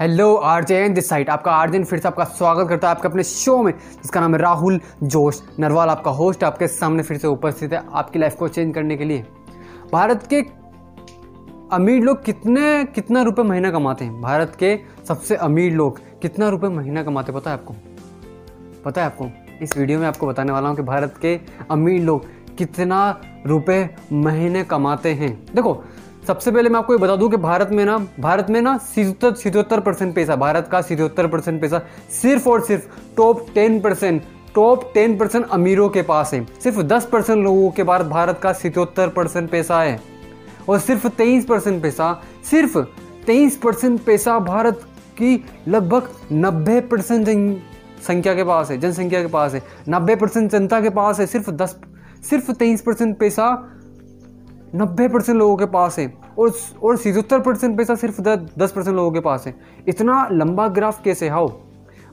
Hello RJ and this side, आपका RJ फिर से आपका स्वागत करता है आपके अपने शो में जिसका नाम है राहुल जोश नरवाल। आपका होस्ट आपके सामने फिर से उपस्थित है आपकी लाइफ को चेंज करने के लिए। भारत के अमीर लोग कितना रुपए महीना कमाते हैं? भारत के सबसे अमीर लोग कितना रुपए महीना कमाते हैं, पता है आपको? इस वीडियो में आपको बताने वाला हूँ कि भारत के अमीर लोग कितना रुपये महीने कमाते हैं। देखो, सबसे पहले मैं आपको ये बता दूं कि भारत में 77% पैसा, भारत का 77% पैसा सिर्फ और सिर्फ टॉप 10% अमीरों के पास है। सिर्फ 10% लोगों के पास भारत का 77% पैसा है और सिर्फ 23% पैसा भारत की लगभग 90% जनसंख्या के पास है 90% जनता के पास है। सिर्फ 23% पैसा 90% लोगों के पास है और 77% पैसा सिर्फ 10% लोगों के पास है। इतना लंबा ग्राफ कैसे? हाउ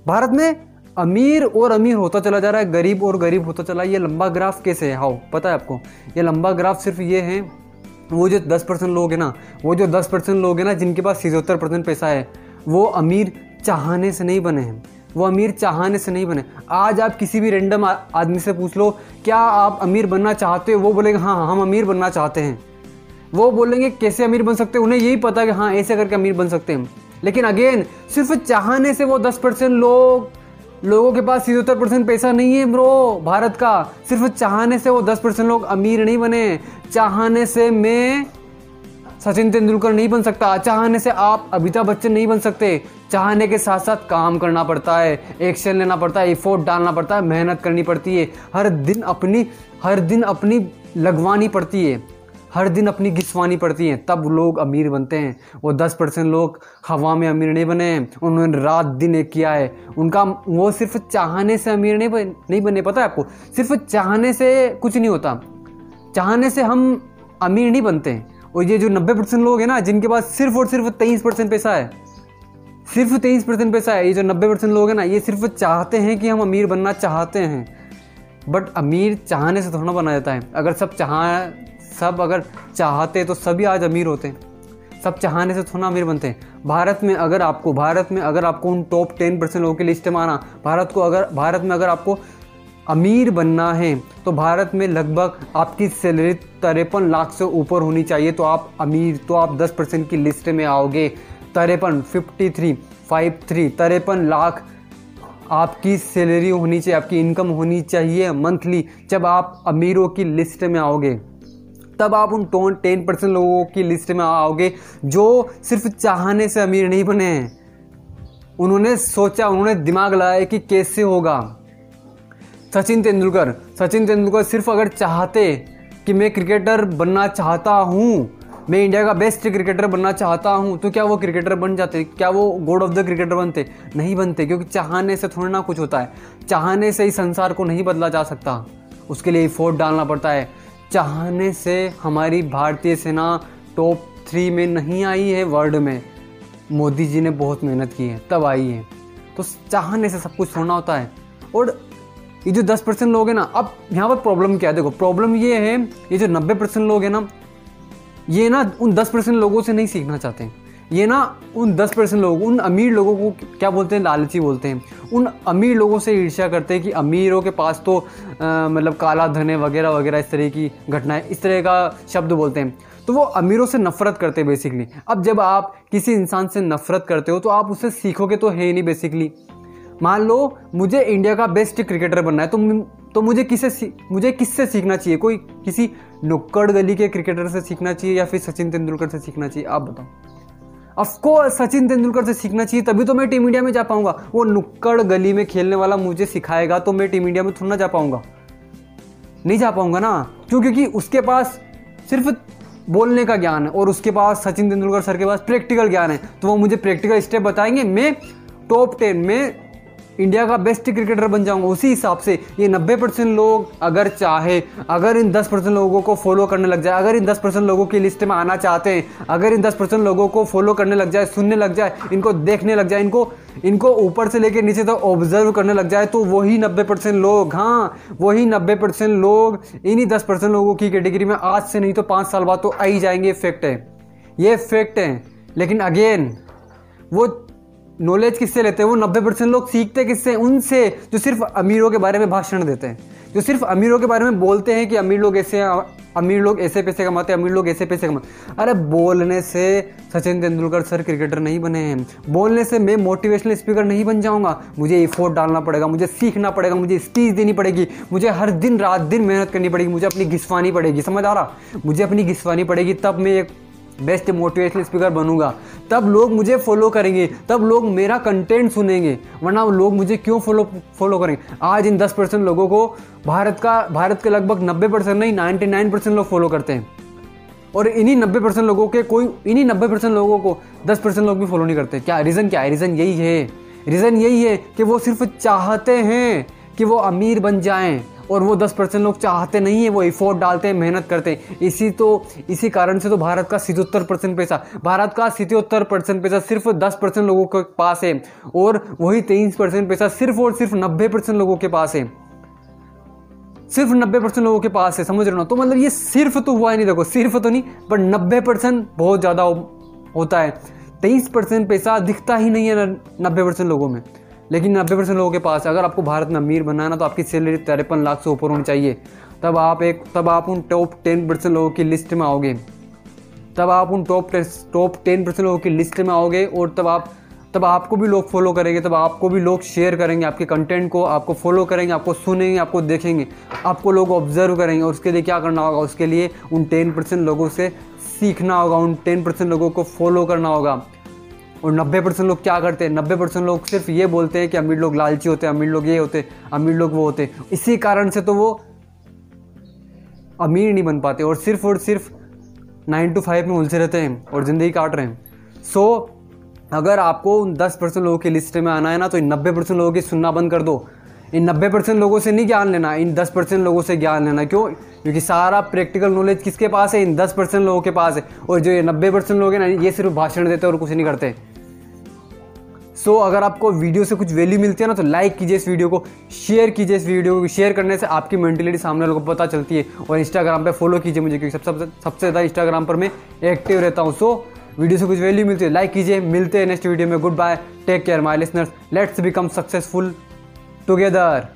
भारत में अमीर और अमीर होता चला जा रहा है, गरीब और गरीब होता चला। ये लंबा ग्राफ कैसे है? हाउ पता है आपको? ये लंबा ग्राफ सिर्फ ये है, वो जो 10% लोग हैं ना, जिनके पास 77% पैसा है, वो अमीर चाहने से नहीं बने हैं। आज आप किसी भी रैंडम आदमी से पूछ लो क्या आप अमीर बनना चाहते हो, वो बोलेंगे हाँ हम अमीर बनना चाहते हैं। वो बोलेंगे कैसे अमीर बन सकते हैं, उन्हें यही पता है कि हाँ ऐसे करके अमीर बन सकते हैं। लेकिन अगेन सिर्फ चाहने से वो 10% लोगों के पास 77% पैसा नहीं है ब्रो। भारत का सिर्फ चाहने से वो 10% लोग अमीर नहीं बने। चाहने से मैं सचिन तेंदुलकर नहीं बन सकता, चाहने से आप अमिताभ बच्चन नहीं बन सकते। चाहने के साथ साथ काम करना पड़ता है, एक्शन लेना पड़ता है, एफर्ट डालना पड़ता है, मेहनत करनी पड़ती है, हर दिन अपनी लगवानी पड़ती है, हर दिन अपनी घिसवानी पड़ती है, तब लोग अमीर बनते हैं। वो 10% लोग हवा में अमीर नहीं बने, उन्होंने रात दिन एक किया है। वो सिर्फ चाहने से अमीर नहीं बने। पता है आपको, सिर्फ चाहने से कुछ नहीं होता, चाहने से हम अमीर नहीं बनते। और ये जो 90% लोग हैं ना, जिनके पास सिर्फ और सिर्फ 23% पैसा है, ये जो 90% लोग हैं ना, ये सिर्फ चाहते हैं कि हम अमीर बनना चाहते हैं। बट अमीर चाहने से थोड़ा बना जाता है। अगर सब चाहते तो सभी आज अमीर होते हैं। सब चाहने से थोड़ा अमीर बनते हैं। भारत में अगर आपको उन टॉप 10% लोगों की लिस्ट में आना, भारत में अगर आपको अमीर बनना है तो भारत में लगभग आपकी सैलरी 53 लाख से ऊपर होनी चाहिए, तो आप 10% की लिस्ट में आओगे। 53 लाख आपकी सैलरी होनी चाहिए, आपकी इनकम होनी चाहिए मंथली। जब आप अमीरों की लिस्ट में आओगे तब आप उन 10% लोगों की लिस्ट में आओगे जो सिर्फ चाहने से अमीर नहीं बने हैं। उन्होंने दिमाग लगाया कि कैसे होगा। सचिन तेंदुलकर सिर्फ अगर चाहते कि मैं क्रिकेटर बनना चाहता हूँ, मैं इंडिया का बेस्ट क्रिकेटर बनना चाहता हूँ, तो क्या वो क्रिकेटर बन जाते? क्या वो गॉड ऑफ द क्रिकेटर बनते? नहीं बनते, क्योंकि चाहने से थोड़ा ना कुछ होता है। चाहने से ही संसार को नहीं बदला जा सकता, उसके लिए एफर्ट डालना पड़ता है। चाहने से हमारी भारतीय सेना टॉप 3 में नहीं आई है वर्ल्ड में। मोदी जी ने बहुत मेहनत की है तब आई है। तो चाहने से सब कुछ छोड़ना होता है। और ये जो 10% लोग हैं ना, अब यहाँ पर प्रॉब्लम क्या है? देखो, प्रॉब्लम ये है, ये जो 90% लोग हैं ना, ये ना उन 10% लोगों से नहीं सीखना चाहते हैं। ये ना उन 10% लोग, उन अमीर लोगों को क्या बोलते हैं, लालची बोलते हैं। उन अमीर लोगों से ईर्ष्या करते हैं कि अमीरों के पास तो मतलब काला धन है वगैरह वगैरह, इस तरह की घटनाएं, इस तरह का शब्द बोलते हैं। तो वो अमीरों से नफरत करते हैं बेसिकली। अब जब आप किसी इंसान से नफरत करते हो तो आप उससे सीखोगे तो है ही नहीं बेसिकली। मान लो मुझे इंडिया का बेस्ट क्रिकेटर बनना है तो मुझे किससे सीखना चाहिए? कोई किसी नुक्कड़ गली के क्रिकेटर से सीखना चाहिए या फिर सचिन तेंदुलकर से सीखना चाहिए? आप बताओ। ऑफ कोर्स सचिन तेंदुलकर से सीखना चाहिए, तभी तो मैं टीम इंडिया में जा पाऊंगा। वो नुक्कड़ गली में खेलने वाला मुझे सिखाएगा तो मैं टीम इंडिया में थोड़ा जा पाऊंगा, नहीं जा पाऊंगा ना। क्योंकि उसके पास सिर्फ बोलने का ज्ञान है और उसके पास, सचिन तेंदुलकर सर के पास प्रैक्टिकल ज्ञान है। तो वो मुझे प्रैक्टिकल स्टेप बताएंगे, मैं टॉप 10 में इंडिया का बेस्ट क्रिकेटर बन जाऊंगा। उसी हिसाब से ये 90% लोग अगर चाहे, अगर इन 10% लोगों को फॉलो करने लग जाए, अगर इन 10% लोगों की लिस्ट में आना चाहते हैं, अगर इन 10% लोगों को फॉलो करने लग जाए, सुनने लग जाए, इनको देखने लग जाए, इनको ऊपर से लेकर नीचे तक ऑब्जर्व करने लग जाए, तो वही 90% लोग, हाँ वही 90% लोग इन्हीं 10% लोगों की कैटेगरी में आज से नहीं तो 5 साल बाद तो आ ही जाएंगे। ये फैक्ट है, लेकिन अगेन वो नॉलेज किससे लेते हैं वो 90% लोग सीखते किससे, उनसे जो सिर्फ अमीरों के बारे में भाषण देते हैं, जो सिर्फ अमीरों के बारे में बोलते हैं कि अमीर लोग ऐसे पैसे कमाते हैं, अमीर लोग ऐसे पैसे कमाते। अरे बोलने से सचिन तेंदुलकर सर क्रिकेटर नहीं बने हैं, बोलने से मैं मोटिवेशनल स्पीकर नहीं बन जाऊंगा, मुझे एफर्ट डालना पड़ेगा, मुझे सीखना पड़ेगा, मुझे स्पीच देनी पड़ेगी, मुझे हर दिन रात दिन मेहनत करनी पड़ेगी, मुझे अपनी घिसवानी पड़ेगी, समझ आ रहा, मुझे अपनी घिसवानी पड़ेगी, तब मैं एक बेस्ट मोटिवेशनल स्पीकर बनूंगा, तब लोग मुझे फॉलो करेंगे, तब लोग मेरा कंटेंट सुनेंगे, वरना लोग मुझे क्यों फॉलो करेंगे। आज इन 10% लोगों को भारत के लगभग 90% नहीं 99% लोग फॉलो करते हैं, और इन्हीं 90% लोगों को 10% लोग भी फॉलो नहीं करते। क्या रीज़न क्या है? रीज़न यही है कि वो सिर्फ चाहते हैं कि वो अमीर बन जाएँ, और वो 10% लोग चाहते नहीं है, वो एफर्ट डालते हैं, मेहनत करते हैं। इसी कारण से तो भारत का 77% पैसा सिर्फ 10% लोगों के पास है, और वही 23% पैसा सिर्फ और सिर्फ 90% लोगों के पास है, सिर्फ 90% लोगों के पास है, समझ रहे हो। तो मतलब ये सिर्फ तो हुआ ही नहीं, देखो सिर्फ तो नहीं, पर 90% बहुत ज़्यादा होता है। 23% पैसा दिखता ही नहीं है 90% लोगों में, लेकिन 90% लोगों के पास है। अगर आपको भारत में अमीर बनाना तो आपकी सैलरी 53 लाख से ऊपर होनी चाहिए, तब आप उन टॉप 10% लोगों की लिस्ट में आओगे, और तब आपको भी लोग फॉलो करेंगे, तब आपको भी लोग शेयर करेंगे आपके कंटेंट को, आपको फॉलो करेंगे, आपको सुनेंगे, आपको देखेंगे, आपको लोग ऑब्जर्व करेंगे। और उसके लिए क्या करना होगा? उसके लिए उन 10% लोगों से सीखना होगा, उन 10% लोगों को फॉलो करना होगा। और 90% लोग क्या करते हैं? 90% लोग सिर्फ ये बोलते हैं कि अमीर लोग लालची होते हैं, अमीर लोग ये होते, अमीर लोग वो होते। इसी कारण से तो वो अमीर नहीं बन पाते, और सिर्फ 9 to 5 में उलझे रहते हैं और ज़िंदगी काट रहे हैं। अगर आपको उन 10% लोगों की लिस्ट में आना है ना, तो इन 90% लोगों की सुनना बंद कर दो। इन 90% लोगों से नहीं ज्ञान लेना, इन 10% लोगों से ज्ञान लेना। क्यों? क्योंकि सारा प्रैक्टिकल नॉलेज किसके पास है? इन 10% लोगों के पास है। और जो ये 90% लोग हैं ना, ये सिर्फ भाषण देते हैं और कुछ नहीं करते। अगर आपको वीडियो से कुछ वैल्यू मिलती है ना, तो लाइक कीजिए इस वीडियो को, शेयर कीजिए इस वीडियो को। शेयर करने से आपकी मेंटेलिटी सामने लोगों को पता चलती है। और इंस्टाग्राम पर फॉलो कीजिए मुझे, क्योंकि सबसे ज़्यादा इंस्टाग्राम पर मैं एक्टिव रहता हूँ। वीडियो से कुछ वैल्यू मिलती है, लाइक कीजिए। मिलते हैं नेक्स्ट वीडियो में। Good Goodbye, take care my listeners, let's become successful together.